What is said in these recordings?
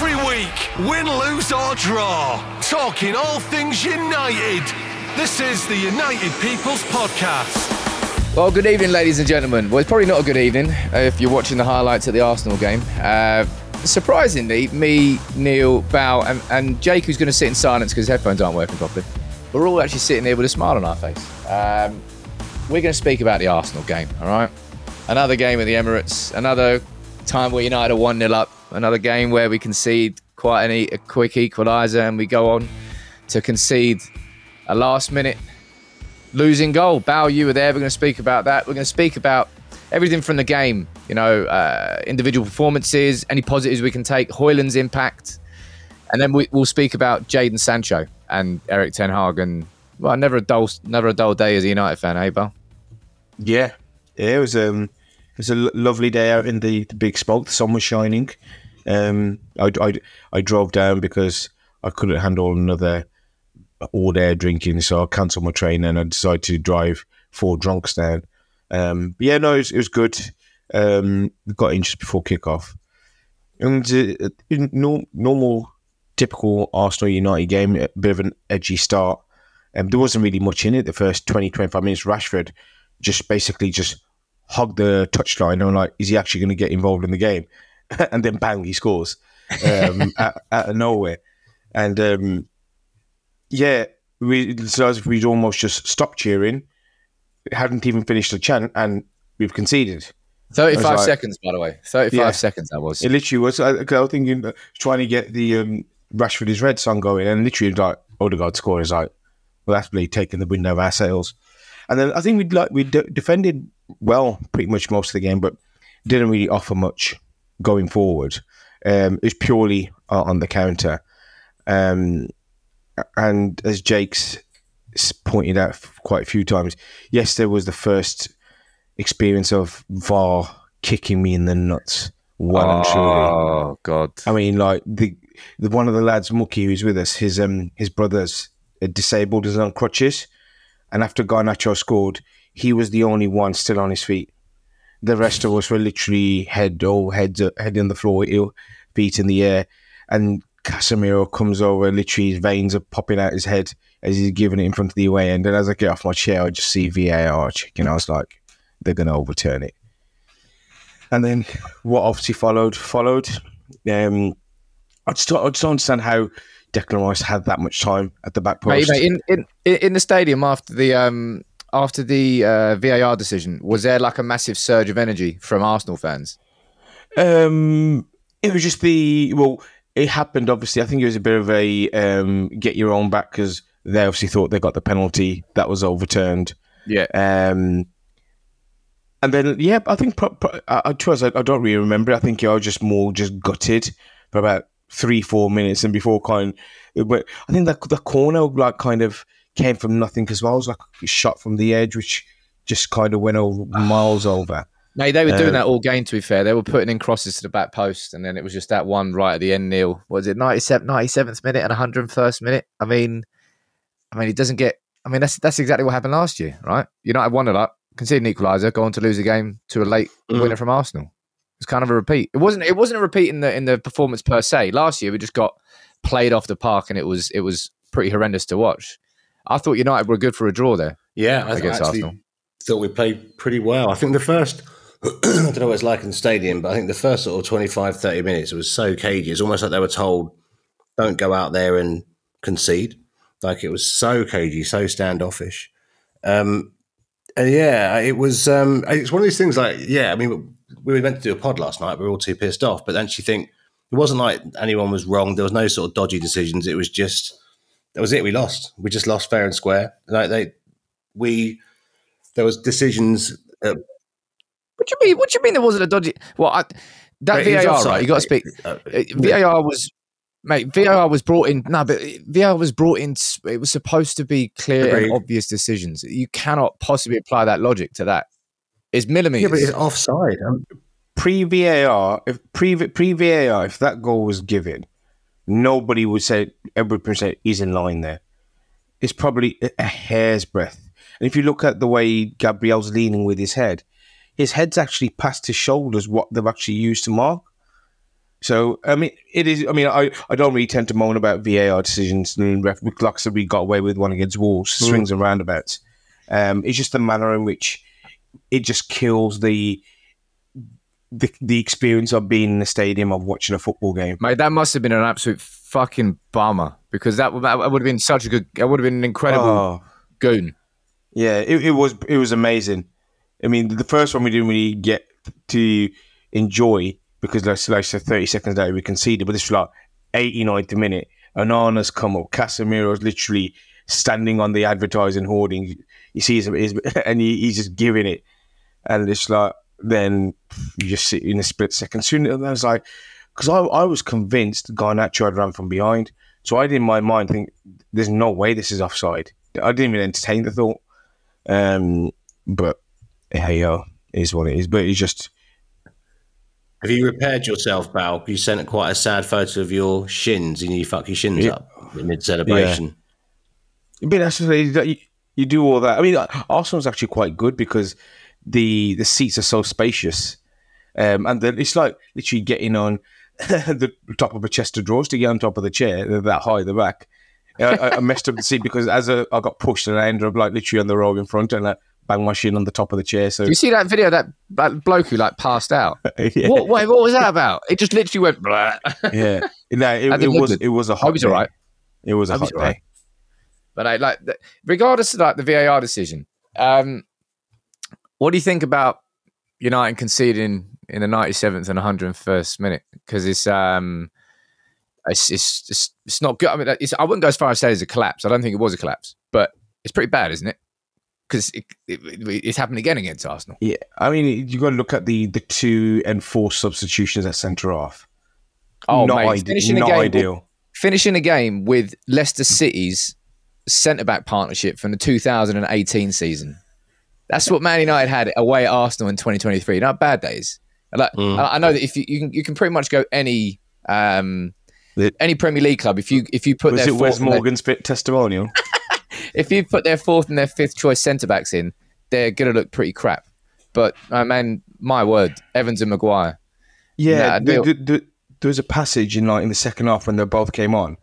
Every week, win, lose or draw, talking all things United. This is the United People's Podcast. Well, good evening, ladies and gentlemen. Well, it's probably not a good evening if you're watching the highlights at the Arsenal game. Surprisingly, me, Neil, Bow and Jake, who's going to sit in silence because his headphones aren't working properly, we're all actually sitting here with a smile on our face. We're going to speak about the Arsenal game, all right? Another game at the Emirates, another time where United are 1-0 up. Another game where we concede quite a quick equaliser and we go on to concede a last-minute losing goal. Bao, you were there. We're going to speak about that. We're going to speak about everything from the game, you know, individual performances, any positives we can take, Højlund's impact. And then we'll speak about Jadon Sancho and Erik Ten Hag. And, well, never a dull day as a United fan, eh, Bao? Yeah, it was... It was a lovely day out in the big smoke. The sun was shining. I drove down because I couldn't handle another all-day drinking, so I cancelled my train and I decided to drive four drunks down. It was good. Got in just before kickoff. And normal, typical Arsenal United game, a bit of an edgy start. There wasn't really much in it. The first 20, 25 minutes, Rashford just hug the touchline, and I'm like, is he actually going to get involved in the game? And then bang, he scores out of nowhere. And we'd almost just stopped cheering, hadn't even finished the chant, and we've conceded. 35 seconds, by the way. 35 seconds that was. It literally was. I was thinking, trying to get the Rashford is Red song going, and literally like Odegaard scoring is like, well, that's really taking the wind out of our sails. And then I think we defended well pretty much most of the game, but didn't really offer much going forward. It was purely on the counter. And as Jake's pointed out quite a few times, yesterday was the first experience of VAR kicking me in the nuts. Well and truly. Oh, God. I mean, like, the one of the lads, Mookie, who's with us, his brother's disabled, is on crutches. And after Garnacho scored, he was the only one still on his feet. The rest of us were literally head on the floor, feet in the air. And Casemiro comes over, literally his veins are popping out his head as he's giving it in front of the away end. And as I get off my chair, I just see VAR checking. I was like, they're going to overturn it. And then what obviously followed. I just don't understand how Declan Rice had that much time at the back post. Mate, in the stadium after the VAR decision, was there like a massive surge of energy from Arsenal fans? It was just it happened obviously. I think it was a bit of a get your own back because they obviously thought they got the penalty that was overturned. Yeah. And then I think I don't really remember. I think I was just gutted for about 3-4 minutes, and before I think that the corner like kind of came from nothing as well. It was like a shot from the edge, which just kind of went over miles over. No, they were doing that all game, to be fair. They were putting in crosses to the back post, and then it was just that one right at the end, Neil. What was it, 97th minute and 101st minute? I mean, it doesn't get... I mean, that's exactly what happened last year, right? United won it up, conceded an equaliser, go on to lose a game to a late winner from Arsenal. It's kind of a repeat. It wasn't a repeat in the performance per se. Last year, we just got played off the park, and it was pretty horrendous to watch. I thought United were good for a draw there. Yeah, against Arsenal. Thought we played pretty well. I think the first... I don't know what it's like in the stadium, but I think the first sort of 25, 30 minutes, it was so cagey. It's almost like they were told, don't go out there and concede. Like, it was so cagey, so standoffish. It's one of these things like, yeah, I mean, we were meant to do a pod last night. We were all too pissed off. But then you think, it wasn't like anyone was wrong. There was no sort of dodgy decisions. It was just, that was it. We lost. We just lost fair and square. Like, there was decisions at... What do you mean? What do you mean there wasn't a dodgy? Well, that VAR, right? You got to speak. VAR was brought in. No, but VAR was brought in. It was supposed to be clear and obvious decisions. You cannot possibly apply that logic to that. It's millimeters. Yeah, but it's offside. Pre VAR, if that goal was given, nobody would say. Everybody would say he's in line there. It's probably a hair's breadth. And if you look at the way Gabriel's leaning with his head. His head's actually past his shoulders, what they've actually used to mark. So, I mean, it is. I mean, I don't really tend to moan about VAR decisions. Like I said, we got away with one against Wolves, swings and roundabouts. It's just the manner in which it just kills the experience of being in the stadium, of watching a football game. Mate, that must have been an absolute fucking bummer, because that would have been such a good... That would have been an incredible goon. Yeah, it was amazing. I mean, the first one we didn't really get to enjoy because, like I said, 30 seconds later we conceded, but this was like 89th minute. Onana's come up. Casemiro's literally standing on the advertising hoarding. You see him, and he's just giving it. And it's like, then you just sit in a split second. Soon I was like, because I was convinced Garnacho had ran from behind. So I did in my mind think, there's no way this is offside. I didn't even entertain the thought. But... hey, yo, it is what it is. But it's just... Have you repaired yourself, Bal? You sent quite a sad photo of your shins, and you fuck your shins up in mid-celebration. Yeah. But actually, you do all that. I mean, Arsenal's actually quite good because the seats are so spacious. And it's like literally getting on the top of a chest of drawers to get on top of the chair. They're that high, the back. I messed up the seat because I got pushed and I ended up like literally on the row in front and like, bang my shin on the top of the chair. So, do you see that video, that bloke who like passed out? Yeah. What was that about? It just literally went. Blah. Yeah, no, it was a hot. I was all right. It was a hot day. But I like, regardless of like the VAR decision. What do you think about United conceding in the 97th and 101st minute? Because it's not good. I mean, I wouldn't go as far as say it's a collapse. I don't think it was a collapse, but it's pretty bad, isn't it? Because it's happened again against Arsenal. Yeah, I mean, you got to look at the 2 and 4 substitutions at centre half. Oh, not mate. Finishing a game with Leicester City's centre back partnership from the 2018 season. That's what Man United had away at Arsenal in 2023. Not bad days. Like, I know that if you can pretty much go any Premier League club if you put was their it Wes Morgan's bit testimonial. If you put their 4th and their 5th choice centre-backs in, they're going to look pretty crap. But, I mean, my word, Evans and Maguire. Yeah, there was a passage in the second half when they both came on,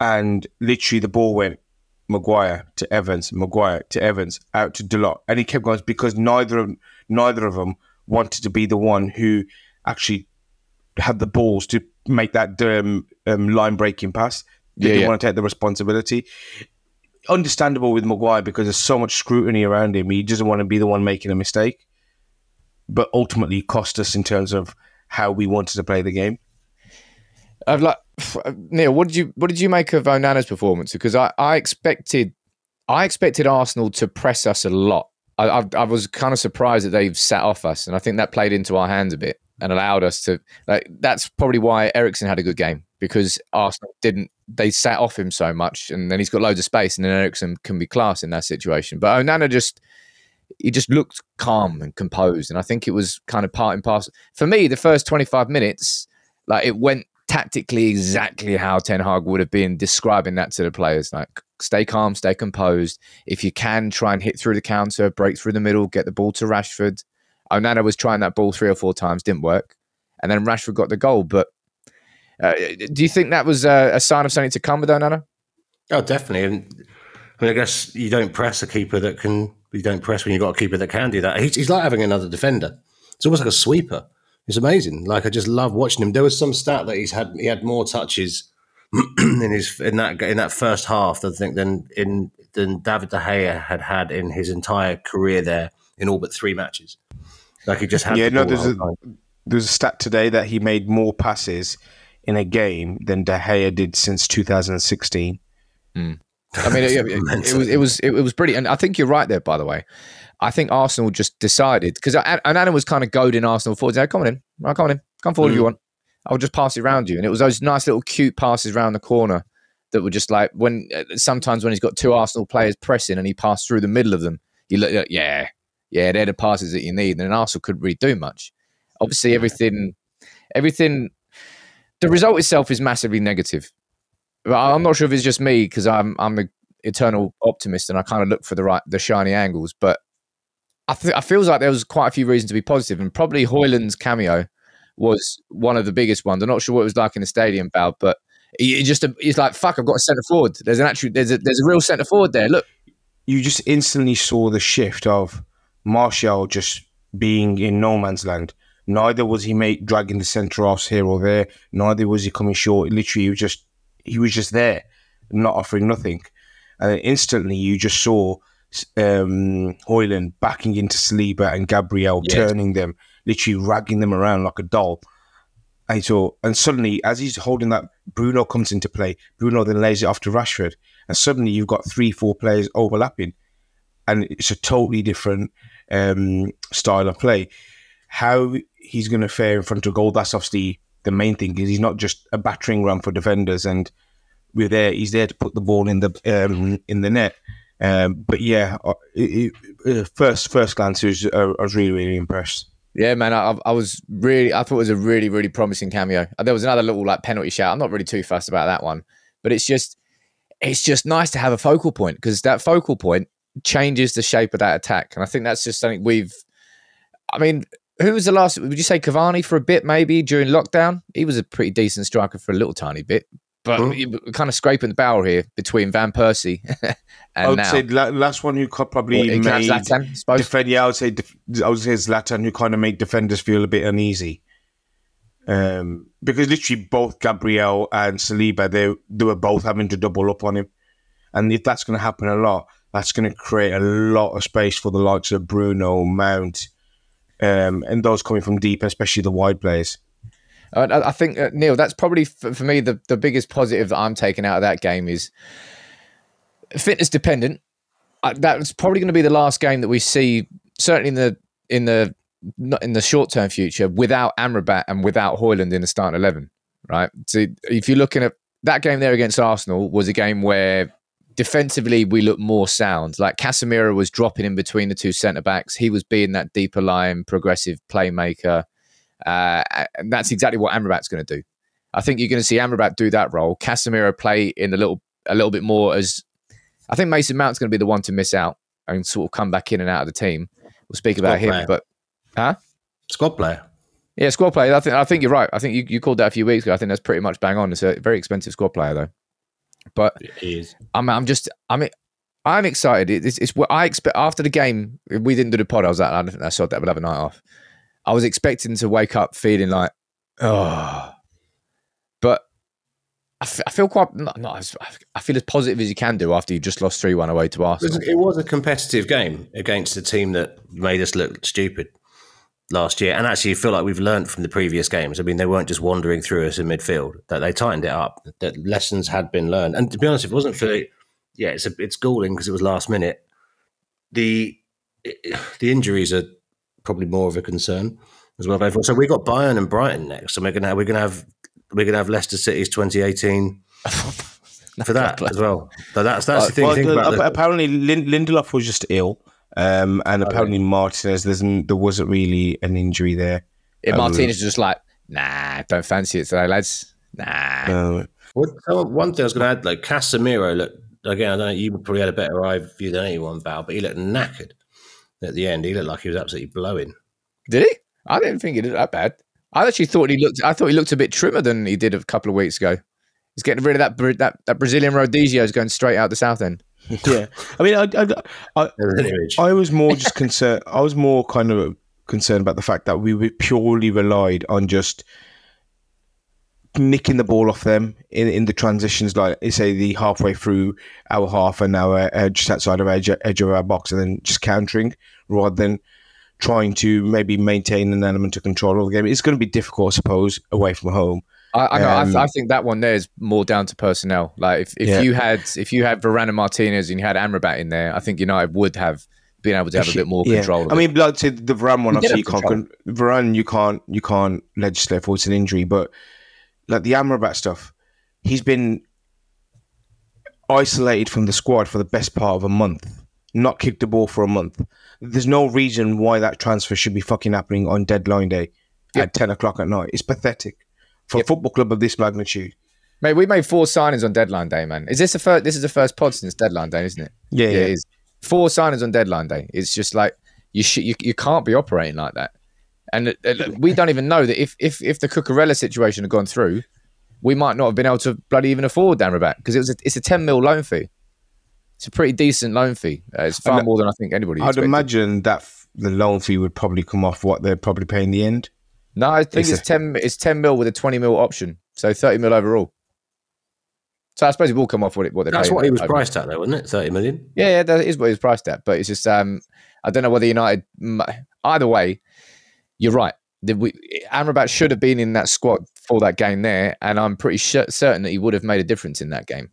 and literally the ball went Maguire to Evans, out to Delort. And he kept going because neither of them wanted to be the one who actually had the balls to make that line-breaking pass. They didn't want to take the responsibility. Understandable with Maguire because there's so much scrutiny around him. He doesn't want to be the one making a mistake, but ultimately cost us in terms of how we wanted to play the game. Neil, what did you make of Onana's performance? Because I expected Arsenal to press us a lot. I was kind of surprised that they've sat off us, and I think that played into our hands a bit and allowed us to. Like, that's probably why Eriksen had a good game, because Arsenal didn't. They sat off him so much, and then he's got loads of space, and then Eriksen can be class in that situation. But Onana just he just looked calm and composed. And I think it was kind of part and parcel. For me, the first 25 minutes, like it went tactically exactly how Ten Hag would have been describing that to the players. Like, stay calm, stay composed. If you can, try and hit through the counter, break through the middle, get the ball to Rashford. Onana was trying that ball 3 or 4 times, didn't work. And then Rashford got the goal. But do you think that was a sign of something to come with Onana? Oh, definitely. And I mean, I guess you don't press a keeper that can... You don't press when you've got a keeper that can do that. He's like having another defender. It's almost like a sweeper. It's amazing. Like, I just love watching him. There was some stat that he had more touches in that first half, I think, than David De Gea had in his entire career there in all but 3 matches. Like, he just had. Yeah, no. There's a stat today that he made more passes in a game than De Gea did since 2016. Mm. I mean, it was brilliant. And I think you're right there, by the way. I think Arsenal just decided, because Onana was kind of goading Arsenal forward. He said, come on in. Come forward if you want. I'll just pass it around you. And it was those nice little cute passes around the corner that were just like, when sometimes when he's got 2 Arsenal players pressing and he passed through the middle of them, you look like, yeah, they're the passes that you need. And Arsenal couldn't really do much. Obviously, everything, the result itself is massively negative. But I'm not sure if it's just me, because I'm an eternal optimist and I kind of look for the shiny angles. But I feel like there was quite a few reasons to be positive, and probably Højlund's cameo was one of the biggest ones. I'm not sure what it was like in the stadium, Bal, but he's like, "Fuck, I've got a centre forward." There's a real centre forward there. Look, you just instantly saw the shift of Martial just being in no man's land. Neither was he dragging the centre offs here or there. Neither was he coming short. Literally, he was just there, not offering nothing. And then instantly you just saw Højlund backing into Saliba and Gabriel, turning them, literally ragging them around like a doll. And suddenly, as he's holding that, Bruno comes into play. Bruno then lays it off to Rashford. And suddenly you've got 3-4 players overlapping. And it's a totally different style of play. How he's going to fare in front of goal, that's obviously... The main thing is he's not just a battering ram for defenders, and we're there. He's there to put the ball in the net. But yeah, first glance, I was really, really impressed. Yeah, man, I thought it was a really, really promising cameo. There was another little like penalty shout. I'm not really too fussed about that one, but it's just nice to have a focal point, because that focal point changes the shape of that attack, and I think that's just something who was the last? Would you say Cavani for a bit, maybe during lockdown? He was a pretty decent striker for a little tiny bit, but we're kind of scraping the barrel here between Van Persie and I would say last one who probably made Zlatan. I would say Zlatan, who kind of made defenders feel a bit uneasy, because literally both Gabriel and Saliba they were both having to double up on him, and if that's going to happen a lot, that's going to create a lot of space for the likes of Bruno, Mount. And those coming from deep, especially the wide players. I think, Neil, that's probably for me the biggest positive that I'm taking out of that game is fitness dependent. That's probably going to be the last game that we see, certainly not in the short term future, without Amrabat and without Højlund in the starting 11. Right. So if you're looking at that game there against Arsenal, was a game where defensively, we look more sound. Like Casemiro was dropping in between the 2 centre-backs. He was being that deeper line, progressive playmaker. And that's exactly what Amrabat's going to do. I think you're going to see Amrabat do that role. Casemiro play in a little bit more as... I think Mason Mount's going to be the one to miss out and sort of come back in and out of the team. We'll speak about squad him, player. Squad player. Yeah, squad player. I think you're right. I think you called that a few weeks ago. I think that's pretty much bang on. It's a very expensive squad player, though. But I'm excited. It's what I expect after the game. We didn't do the pod. I was like, I don't think I saw that. We'll have a night off. I was expecting to wake up feeling like, oh, but I feel quite. I feel as positive as you can do after you just lost 3-1 away to Arsenal. It was a competitive game against the team that made us look stupid last year, and actually feel like we've learned from the previous games. I mean, they weren't just wandering through us in midfield, that they tightened it up, that lessons had been learned. And to be honest, if it wasn't for it's galling because it was last minute. The injuries are probably more of a concern as well. So we've got Bayern and Brighton next, and we're gonna have Leicester City's 2018 for that as well. So that's the thing. Apparently Lindelof was just ill. And apparently Martinez, there wasn't really an injury there. Martinez was just like, nah, don't fancy it today, lads. Nah. One thing I was going to add, like Casemiro looked, again, I don't know, you probably had a better eye view than anyone, Val, but he looked knackered at the end. He looked like he was absolutely blowing. Did he? I didn't think he did that bad. I actually thought he looked a bit trimmer than he did a couple of weeks ago. He's getting rid of that Brazilian Rodizio is going straight out the south end. Yeah, I mean, I was more just concerned. I was more kind of concerned about the fact that we purely relied on just nicking the ball off them in the transitions, like say the halfway through our half and our just outside of edge of our box, and then just countering rather than trying to maybe maintain an element of control of the game. It's going to be difficult, I suppose, away from home. I think that one there is more down to personnel. Like if you had Varane and Martinez and you had Amrabat in there, I think United would have been able to have a bit more control. Yeah. I mean, like say the Varane one, obviously you can't legislate for, it's an injury, but like the Amrabat stuff, he's been isolated from the squad for the best part of a month, not kicked the ball for a month. There's no reason why that transfer should be fucking happening on deadline day at 10 o'clock at night. It's pathetic. For a football club of this magnitude. Mate, we made 4 signings on deadline day, man. Is this the first? This is the first pod since deadline day, isn't it? Yeah, it is. 4 signings on deadline day. It's just like, you can't be operating like that. And we don't even know that if the Cucurella situation had gone through, we might not have been able to bloody even afford Amrabat, because it's a 10 mil loan fee. It's a pretty decent loan fee. It's far more than I think anybody expected. I'd imagine that the loan fee would probably come off what they're probably paying in the end. No, I think it's 10 mil with a 20 mil option. So 30 mil overall. So I suppose it will come off what they're paying. That's what he was priced at though, wasn't it? 30 million? Yeah, that is what he was priced at. But it's just, I don't know whether United, either way, you're right. Amrabat should have been in that squad for that game there. And I'm pretty certain that he would have made a difference in that game.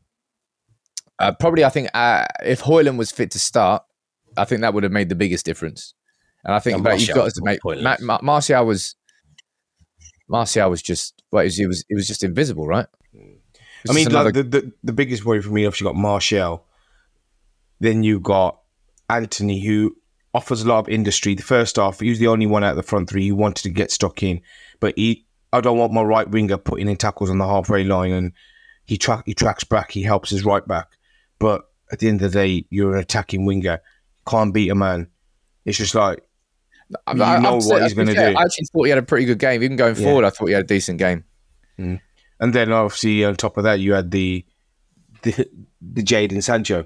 Probably, I think if Højlund was fit to start, I think that would have made the biggest difference. And I think you've got to make... Martial was just, well, he was just invisible, right? I mean, like the biggest worry for me, obviously, you got Martial. Then you've got Anthony, who offers a lot of industry. The first half, he was the only one out of the front three who wanted to get stuck in. But I don't want my right winger putting in tackles on the halfway line, and he tracks back, he helps his right back. But at the end of the day, you're an attacking winger. Can't beat a man. It's just like, what he's going to do. I actually thought he had a pretty good game. Even going forward, I thought he had a decent game. Mm. And then, obviously, on top of that, you had the Jadon Sancho.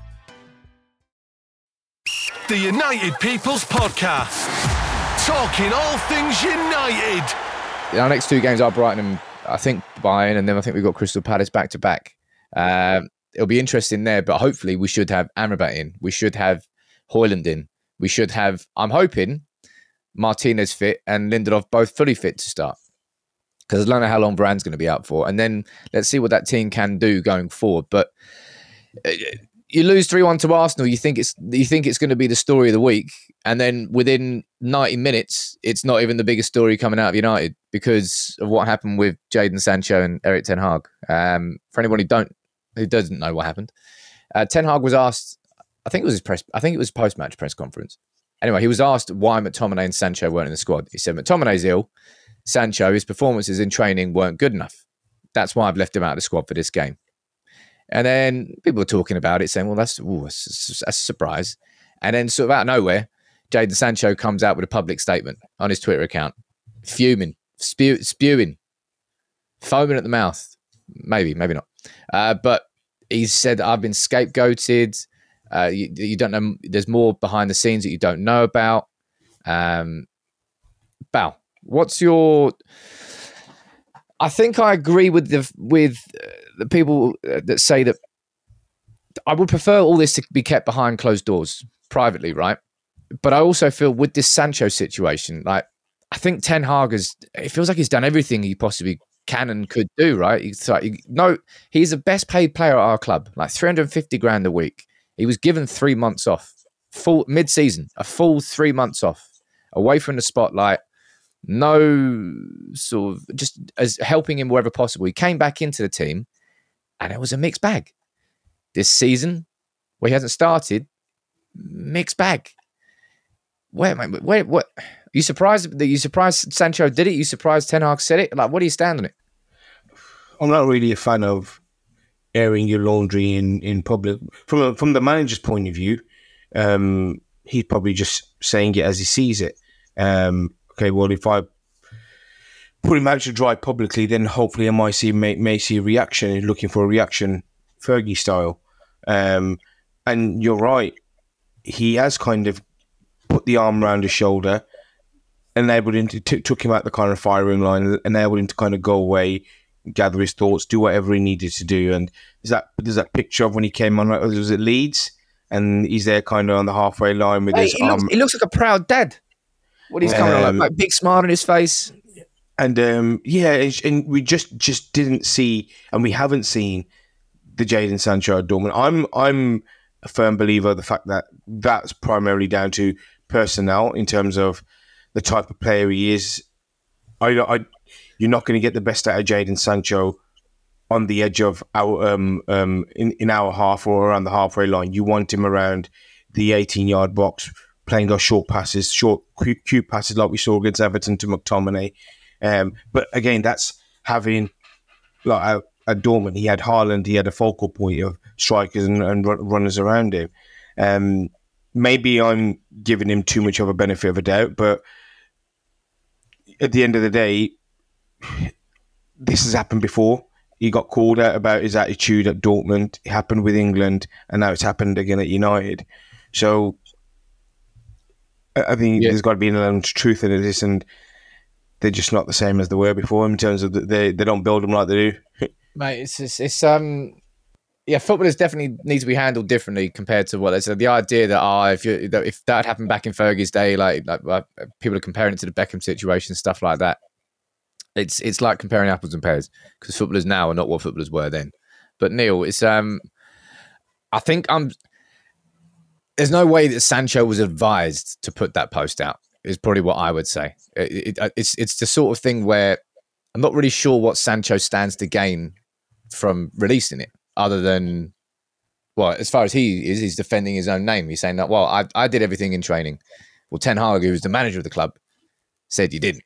The United People's Podcast. Talking all things United. Our next 2 games are Brighton and I think Bayern, and then I think we've got Crystal Palace back to back. It'll be interesting there, but hopefully we should have Amrabat in. We should have Højlund in. We should have, I'm hoping, Martinez fit and Lindelof both fully fit to start. Because I don't know how long Varane's going to be out for. And then let's see what that team can do going forward. But... you lose 3-1 to Arsenal, you think it's going to be the story of the week, and then within 90 minutes, it's not even the biggest story coming out of United because of what happened with Jadon Sancho and Erik Ten Hag. For anyone who doesn't know what happened, Ten Hag was asked, I think it was post-match press conference. Anyway, he was asked why McTominay and Sancho weren't in the squad. He said, McTominay's ill, Sancho, his performances in training weren't good enough. That's why I've left him out of the squad for this game. And then people were talking about it, saying, well, that's a surprise. And then sort of out of nowhere, Jadon Sancho comes out with a public statement on his Twitter account, fuming, spewing, foaming at the mouth. Maybe, maybe not. But he said, I've been scapegoated. You don't know. There's more behind the scenes that you don't know about. Bal, what's your... I think I agree with the people that say that I would prefer all this to be kept behind closed doors privately, right? But I also feel with this Sancho situation, like I think Ten Hag it feels like he's done everything he possibly can and could do, right? He's like, no, he's the best paid player at our club, like 350 grand a week. He was given 3 months off, full mid-season, a full 3 months off, away from the spotlight. No, sort of just as helping him wherever possible. He came back into the team and it was a mixed bag. This season, where he hasn't started, mixed bag. Wait, what? Are you surprised that Sancho did it? Are you surprised Ten Hag said it? Like, what do you stand on it? I'm not really a fan of airing your laundry in public. From the manager's point of view, he's probably just saying it as he sees it. Okay, well, if I put him out to dry publicly, then hopefully I might may see a reaction. He's looking for a reaction, Fergie style. And you're right. He has kind of put the arm around his shoulder, enabled him to, took him out the kind of firing line, enabled him to kind of go away, gather his thoughts, do whatever he needed to do. And there's that picture of when he came on, was it Leeds? And he's there kind of on the halfway line with his arm. He looks like a proud dad. What he's coming on like big smile on his face, and and we just didn't see, and we haven't seen the Jadon Sancho at Dortmund. I'm a firm believer of the fact that that's primarily down to personnel in terms of the type of player he is. You're not going to get the best out of Jadon Sancho on the edge of our in our half or around the halfway line. You want him around the 18-yard box, playing those short passes, short cute passes like we saw against Everton to McTominay. But again, that's having, like at Dortmund, he had Haaland, he had a focal point of strikers and runners around him. Maybe I'm giving him too much of a benefit of a doubt, but at the end of the day, this has happened before. He got called out about his attitude at Dortmund. It happened with England, and now it's happened again at United. So I think there's got to be an element of truth in this, and they're just not the same as they were before in terms of they don't build them like they do. Mate, footballers definitely need to be handled differently compared to what they said. The idea that if that happened back in Fergie's day, like people are comparing it to the Beckham situation, stuff like that. It's like comparing apples and pears, because footballers now are not what footballers were then. But Neil, it's there's no way that Sancho was advised to put that post out, is probably what I would say. It's the sort of thing where I'm not really sure what Sancho stands to gain from releasing it, other than, well, as far as he is, he's defending his own name. He's saying that, well, I did everything in training. Well, Ten Hag, who's the manager of the club, said you didn't.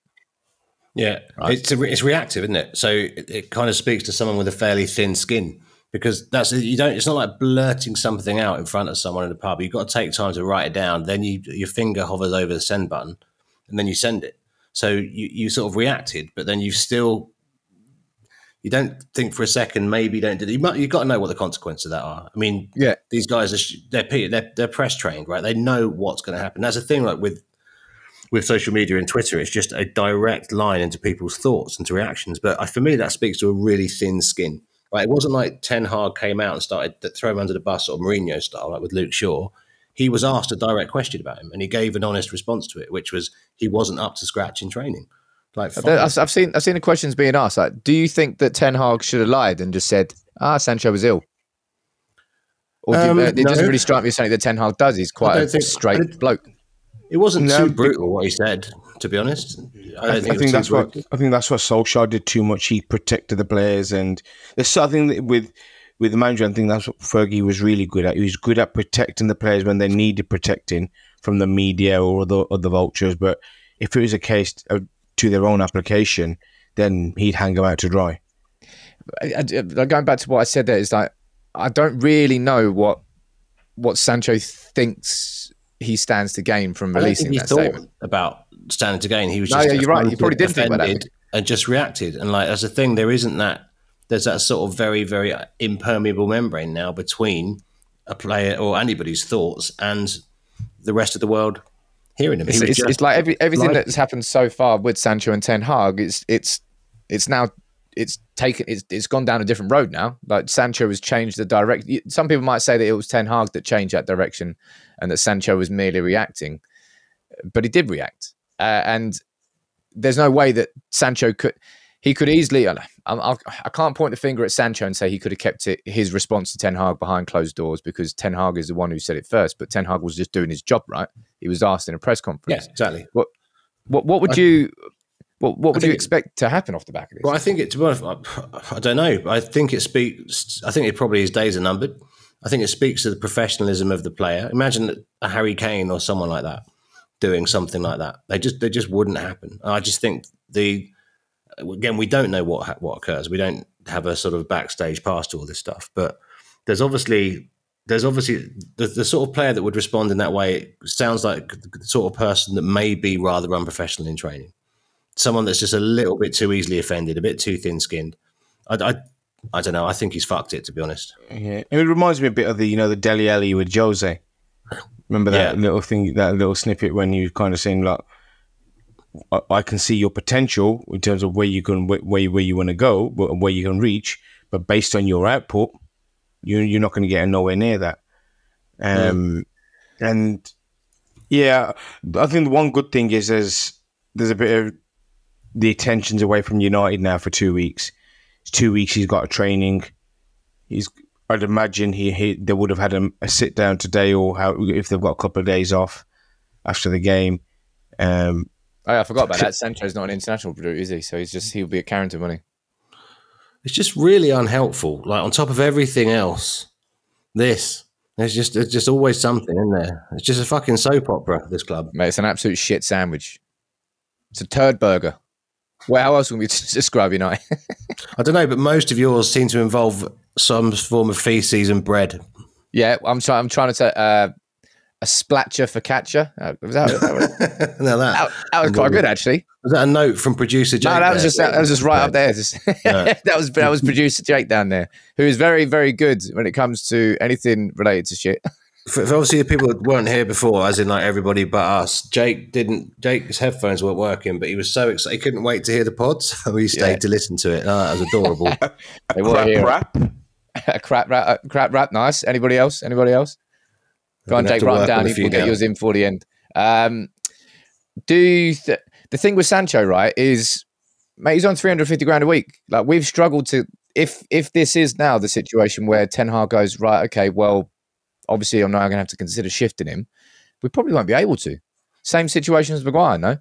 Yeah, right? It's reactive, isn't it? So it kind of speaks to someone with a fairly thin skin. Because it's not like blurting something out in front of someone in the pub. You've got to take time to write it down. Then your finger hovers over the send button, and then you send it. So you sort of reacted, but then you don't think for a second. Maybe you don't do it. You've got to know what the consequences of that are. I mean, These guys they're press trained, right? They know what's going to happen. That's the thing. Like with social media and Twitter, it's just a direct line into people's thoughts and to reactions. But for me, that speaks to a really thin skin. Like, it wasn't like Ten Hag came out and started to throw him under the bus or Mourinho style, like with Luke Shaw. He was asked a direct question about him, and he gave an honest response to it, which was he wasn't up to scratch in training. Like, I've seen the questions being asked. Like, do you think that Ten Hag should have lied and just said, Sancho was ill? Or it doesn't really strike me as something that Ten Hag does. He's quite a straight bloke. It wasn't too brutal what he said, to be honest. I think that's what Solskjaer did too much. He protected the players, and there's something that with the manager. I think that's what Fergie was really good at. He was good at protecting the players when they needed protecting from the media or the vultures. But if it was a case to their own application, then he'd hang them out to dry. Going back to what I said, there is like I don't really know what Sancho thinks he stands to gain from releasing that statement. About standing to gain, he was just you're right. He probably didn't think about that and just reacted. And like as a thing, there isn't that. There's that sort of very, very impermeable membrane now between a player or anybody's thoughts and the rest of the world hearing him. It's like everything that's happened so far with Sancho and Ten Hag. It's gone down a different road now. Like Sancho has changed the direction. Some people might say that it was Ten Hag that changed that direction, and that Sancho was merely reacting, but he did react. And there's no way that Sancho could. He could easily. I can't point the finger at Sancho and say he could have kept his response to Ten Hag behind closed doors, because Ten Hag is the one who said it first. But Ten Hag was just doing his job, right? He was asked in a press conference. Yeah, exactly. What would you expect to happen off the back of this? Well, I think it. To be honest, I don't know. I think it speaks. I think it probably his days are numbered. I think it speaks to the professionalism of the player. Imagine a Harry Kane or someone like that doing something like that. They just wouldn't happen. I just think again, we don't know what occurs. We don't have a sort of backstage pass to all this stuff. But there's obviously the sort of player that would respond in that way sounds like the sort of person that may be rather unprofessional in training. Someone that's just a little bit too easily offended, a bit too thin-skinned. I don't know. I think he's fucked it, to be honest. Yeah, it reminds me a bit of the Dele Alli with Jose. Remember that little thing, that little snippet when you kind of saying like, I can see your potential in terms of where you can, where you want to go, where you can reach, but based on your output, you're not going to get nowhere near that. And yeah, I think the one good thing is there's a bit of the attention's away from United now for 2 weeks. It's 2 weeks he's got a training. I'd imagine they would have had a sit down today, or if they've got a couple of days off after the game. I forgot about that. Sancho's not an international producer, is he? So he'll be at Carrington, won't he? It's just really unhelpful. Like on top of everything else, there's just always something in there. It's just a fucking soap opera, this club. Mate, it's an absolute shit sandwich. It's a turd burger. Well, how else can we describe United? I don't know, but most of yours seem to involve some form of feces and bread. Yeah, I'm trying to say a splatcher for catcher. Was that no, that was quite good, actually. Was that a note from producer Jake? No, that was just right up there. That was producer Jake down there, who is very, very good when it comes to anything related to shit. For obviously the people that weren't here before, as in like everybody but us, Jake's headphones weren't working, but he was so excited he couldn't wait to hear the pod, so he stayed to listen to it. That was adorable. A crap rap, nice. Anybody else? Go and Jake, write them down. We'll get yours in for the end. The thing with Sancho, right, is, mate, he's on 350 grand a week. Like, we've struggled to, if this is now the situation where Ten Hag goes, right, okay, well, obviously, I'm now going to have to consider shifting him. We probably won't be able to. Same situation as Maguire, no?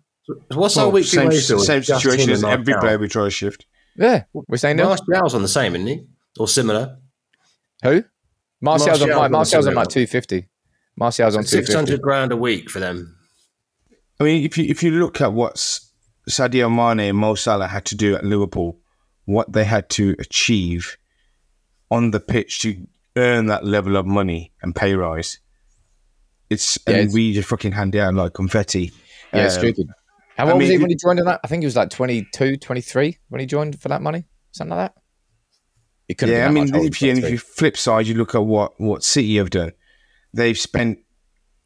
What's our weekly wage? Same situation as every player we try to shift. Yeah, we're saying that. Martial's on the same, isn't he? Or similar. Who? Martial's on like 250. Martial's on 250. 600 grand a week for them. I mean, if you look at what Sadio Mane and Mo Salah had to do at Liverpool, what they had to achieve on the pitch to earn that level of money and pay rise. We just fucking hand out like confetti. Yeah, it's stupid. How old was he when he joined on that? I think he was like 22, 23 when he joined for that money. Something like that. It couldn't be that much older, if you flip side, you look at what City have done. They've spent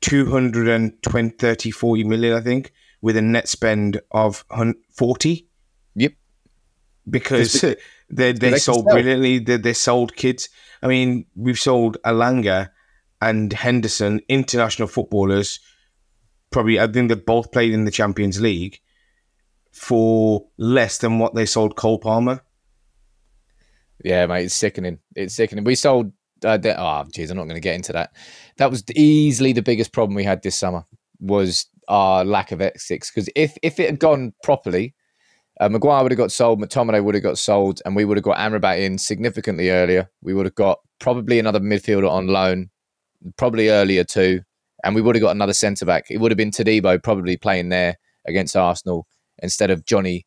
220, 30, 40 million, I think, with a net spend of 40. Yep. Because they sold brilliantly. They sold kids. I mean, we've sold Alanga and Henderson, international footballers. Probably, I think they both played in the Champions League for less than what they sold Cole Palmer. Yeah, mate, it's sickening. It's sickening. We sold. I'm not going to get into that. That was easily the biggest problem we had this summer, was our lack of X6. Because if it had gone properly, Maguire would have got sold, McTominay would have got sold, and we would have got Amrabat in significantly earlier. We would have got probably another midfielder on loan, probably earlier too, and we would have got another centre-back. It would have been Tadebo probably playing there against Arsenal instead of Johnny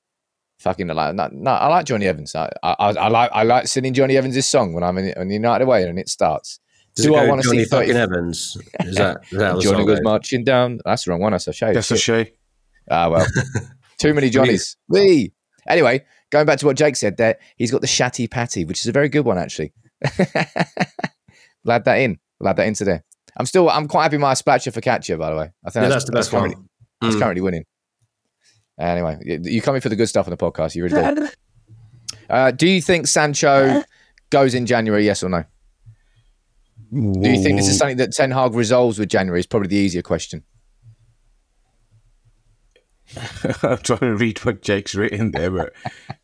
fucking... I like Johnny Evans. I like singing Johnny Evans' song when I'm on United away and it starts. Do I want to see fucking Evans? Is that Johnny goes marching down? That's the wrong one. That's a shame. That's a shame. Ah, well. Too many Johnnies. Wee. Anyway, going back to what Jake said there, he's got the Shatty Patty, which is a very good one, actually. Lad that in. Lad that in today. I'm quite happy my Spatcher for Catcher, by the way. I think that's the best one. He's currently winning. Anyway, you come in for the good stuff on the podcast. You really do. Do you think Sancho goes in January, yes or no? Do you think this is something that Ten Hag resolves with January? Is probably the easier question. I'm trying to read what Jake's written there, but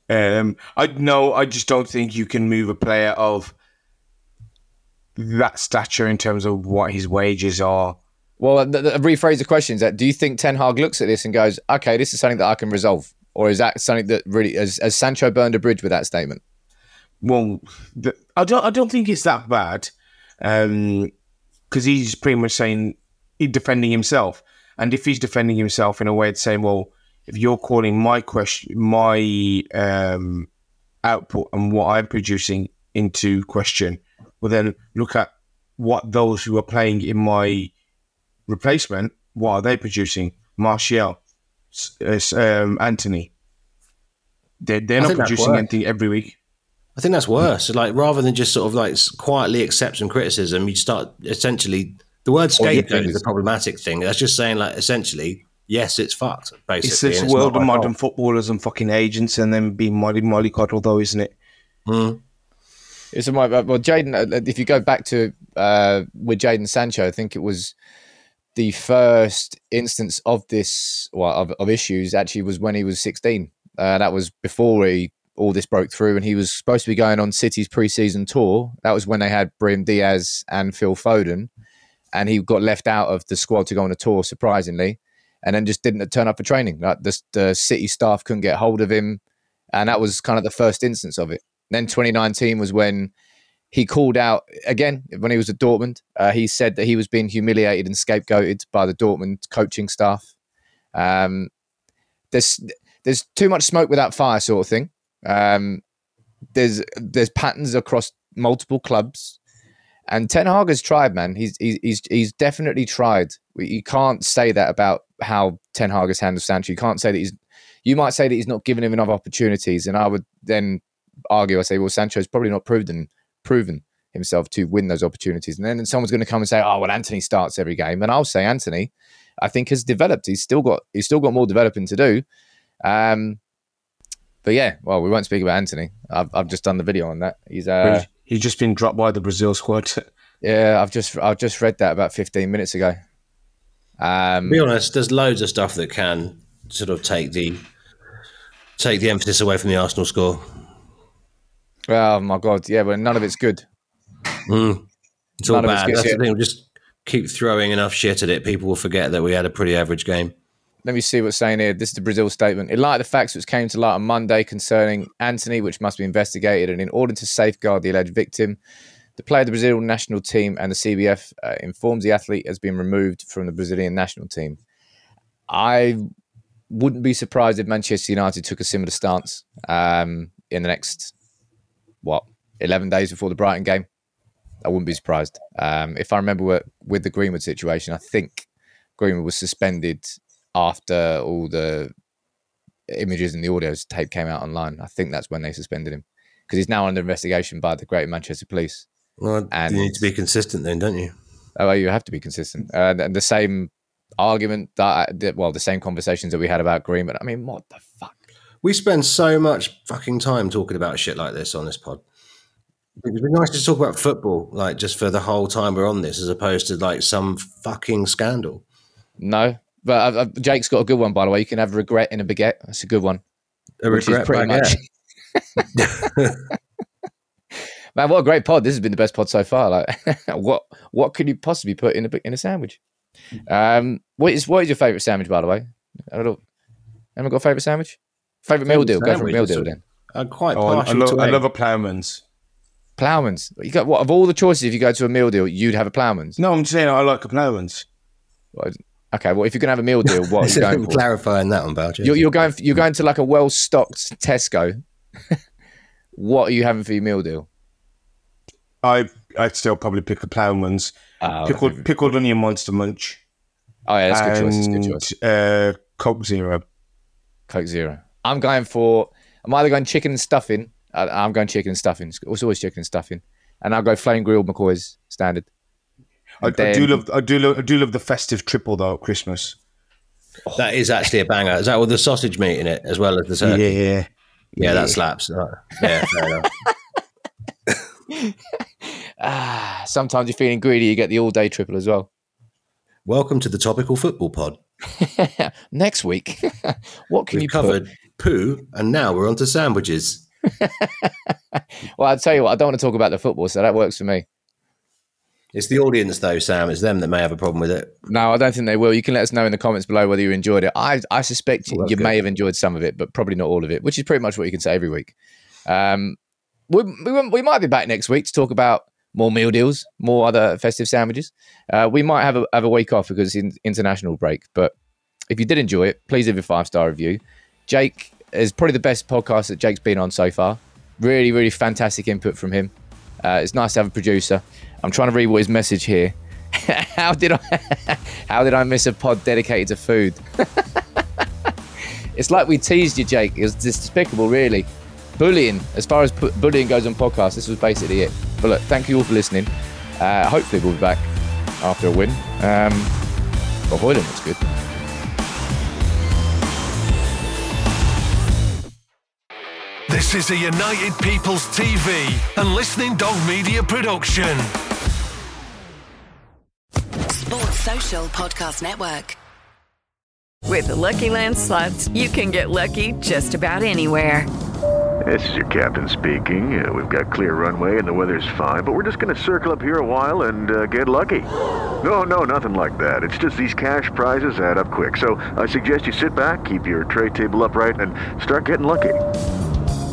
I just don't think you can move a player of that stature in terms of what his wages are. Well, rephrase the question: is that do you think Ten Hag looks at this and goes, "Okay, this is something that I can resolve," or is that something that really has Sancho burned a bridge with that statement? Well, I don't think it's that bad because he's pretty much saying he's defending himself. And if he's defending himself in a way of saying, well, if you're calling my output and what I'm producing into question, well, then look at what those who are playing in my replacement, what are they producing? Martial, Anthony. They're not producing anything every week. I think that's worse. Like, rather than just sort of like quietly accept some criticism, you start essentially... The word scapegoat is a problematic thing. That's just saying, like, essentially, yes, it's fucked, basically. It's this world of modern footballers and fucking agents and then being mollycoddled, though, isn't it? Mm. Well, Jadon, if you go back to with Jadon Sancho, I think it was the first instance of this, well, of issues actually was when he was 16. That was before all this broke through and he was supposed to be going on City's pre-season tour. That was when they had Brahim Diaz and Phil Foden. And he got left out of the squad to go on a tour, surprisingly, and then just didn't turn up for training. Like the City staff couldn't get hold of him, and that was kind of the first instance of it. And then 2019 was when he called out, again, when he was at Dortmund, he said that he was being humiliated and scapegoated by the Dortmund coaching staff. There's too much smoke without fire sort of thing. There's patterns across multiple clubs. And Ten Hag has tried, man. He's definitely tried. You can't say that about how Ten Hag has handled Sancho. You can't say that you might say that he's not giving him enough opportunities. And I would then argue, I say, well, Sancho's probably not proven himself to win those opportunities. And then someone's going to come and say, oh, well, Anthony starts every game. And I'll say Anthony, I think, has developed. He's still got more developing to do. But yeah, well, we won't speak about Anthony. I've just done the video on that. He's just been dropped by the Brazil squad. Yeah, I've just read that about 15 minutes ago. To be honest, there's loads of stuff that can sort of take the emphasis away from the Arsenal score. Oh my God, yeah, but none of it's good. It's all bad. That's the thing. We'll just keep throwing enough shit at it. People will forget that we had a pretty average game. Let me see what's saying here. This is the Brazil statement. In light of the facts which came to light on Monday concerning Anthony, which must be investigated, and in order to safeguard the alleged victim, the player of the Brazil national team and the CBF informs the athlete has been removed from the Brazilian national team. I wouldn't be surprised if Manchester United took a similar stance in the next, 11 days before the Brighton game. I wouldn't be surprised. If I remember with the Greenwood situation, I think Greenwood was suspended after all the images and the audio tape came out online. I think that's when they suspended him because he's now under investigation by the Greater Manchester Police. Well, and you need to be consistent then, don't you? Oh, well, you have to be consistent. And the same argument the same conversations that we had about Greenwood. I mean, what the fuck? We spend so much fucking time talking about shit like this on this pod. It would be nice to talk about football, like just for the whole time we're on this, as opposed to like some fucking scandal. No. But Jake's got a good one, by the way. You can have regret in a baguette. That's a good one. A regret baguette. Man, what a great pod. This has been the best pod so far. Like, what could you possibly put in a sandwich? What is your favourite sandwich, by the way? Anyone got a favourite sandwich? Favourite meal deal? Go for a meal deal then. I'm quite partial to it. I love a Ploughman's. Ploughman's? You got, what, of all the choices, if you go to a meal deal, you'd have a Ploughman's? No, I'm saying I like a Ploughman's. Well, okay, well, if you're going to have a meal deal, what are you going for? Clarifying that one, Belgium. You're going to like a well-stocked Tesco. What are you having for your meal deal? I'd still probably pick the plain ones. Pickled onion monster munch. Oh yeah, that's a good choice. Coke Zero. Coke Zero. I'm going for. I'm either going chicken and stuffing. I'm going chicken and stuffing. It's always chicken and stuffing. And I'll go flame grilled McCoy's standard. I do love the festive triple though at Christmas. Oh. That is actually a banger. Is that with the sausage meat in it as well as the turkey? Yeah, that slaps. Yeah, fair enough. Sometimes you're feeling greedy, you get the all-day triple as well. Welcome to the Topical Football Pod. Next week, what can We've you covered put? Poo, and now we're on to sandwiches. Well, I'll tell you what, I don't want to talk about the football, so that works for me. It's the audience though, Sam. It's them that may have a problem with it. No, I don't think they will. You can let us know in the comments below whether you enjoyed it. I suspect you may have enjoyed some of it, but probably not all of it, which is pretty much what you can say every week. We might be back next week to talk about more meal deals, more other festive sandwiches. We might have a week off because it's an international break. But if you did enjoy it, please leave a 5-star review. Jake is probably the best podcast that Jake's been on so far. Really, really fantastic input from him. It's nice to have a producer. I'm trying to read what his message here. How did I miss a pod dedicated to food? It's like we teased you, Jake. It was despicable, really. Bullying, as far as bullying goes on podcasts, this was basically it. But look, thank you all for listening. Hopefully we'll be back after a win. But Højlund looks good. This is a United People's TV and Listening Dog Media production. Sports Social Podcast Network. With the Lucky Land Slots, you can get lucky just about anywhere. This is your captain speaking. We've got clear runway and the weather's fine, but we're just going to circle up here a while and get lucky. No, nothing like that. It's just these cash prizes add up quick. So I suggest you sit back, keep your tray table upright, and start getting lucky.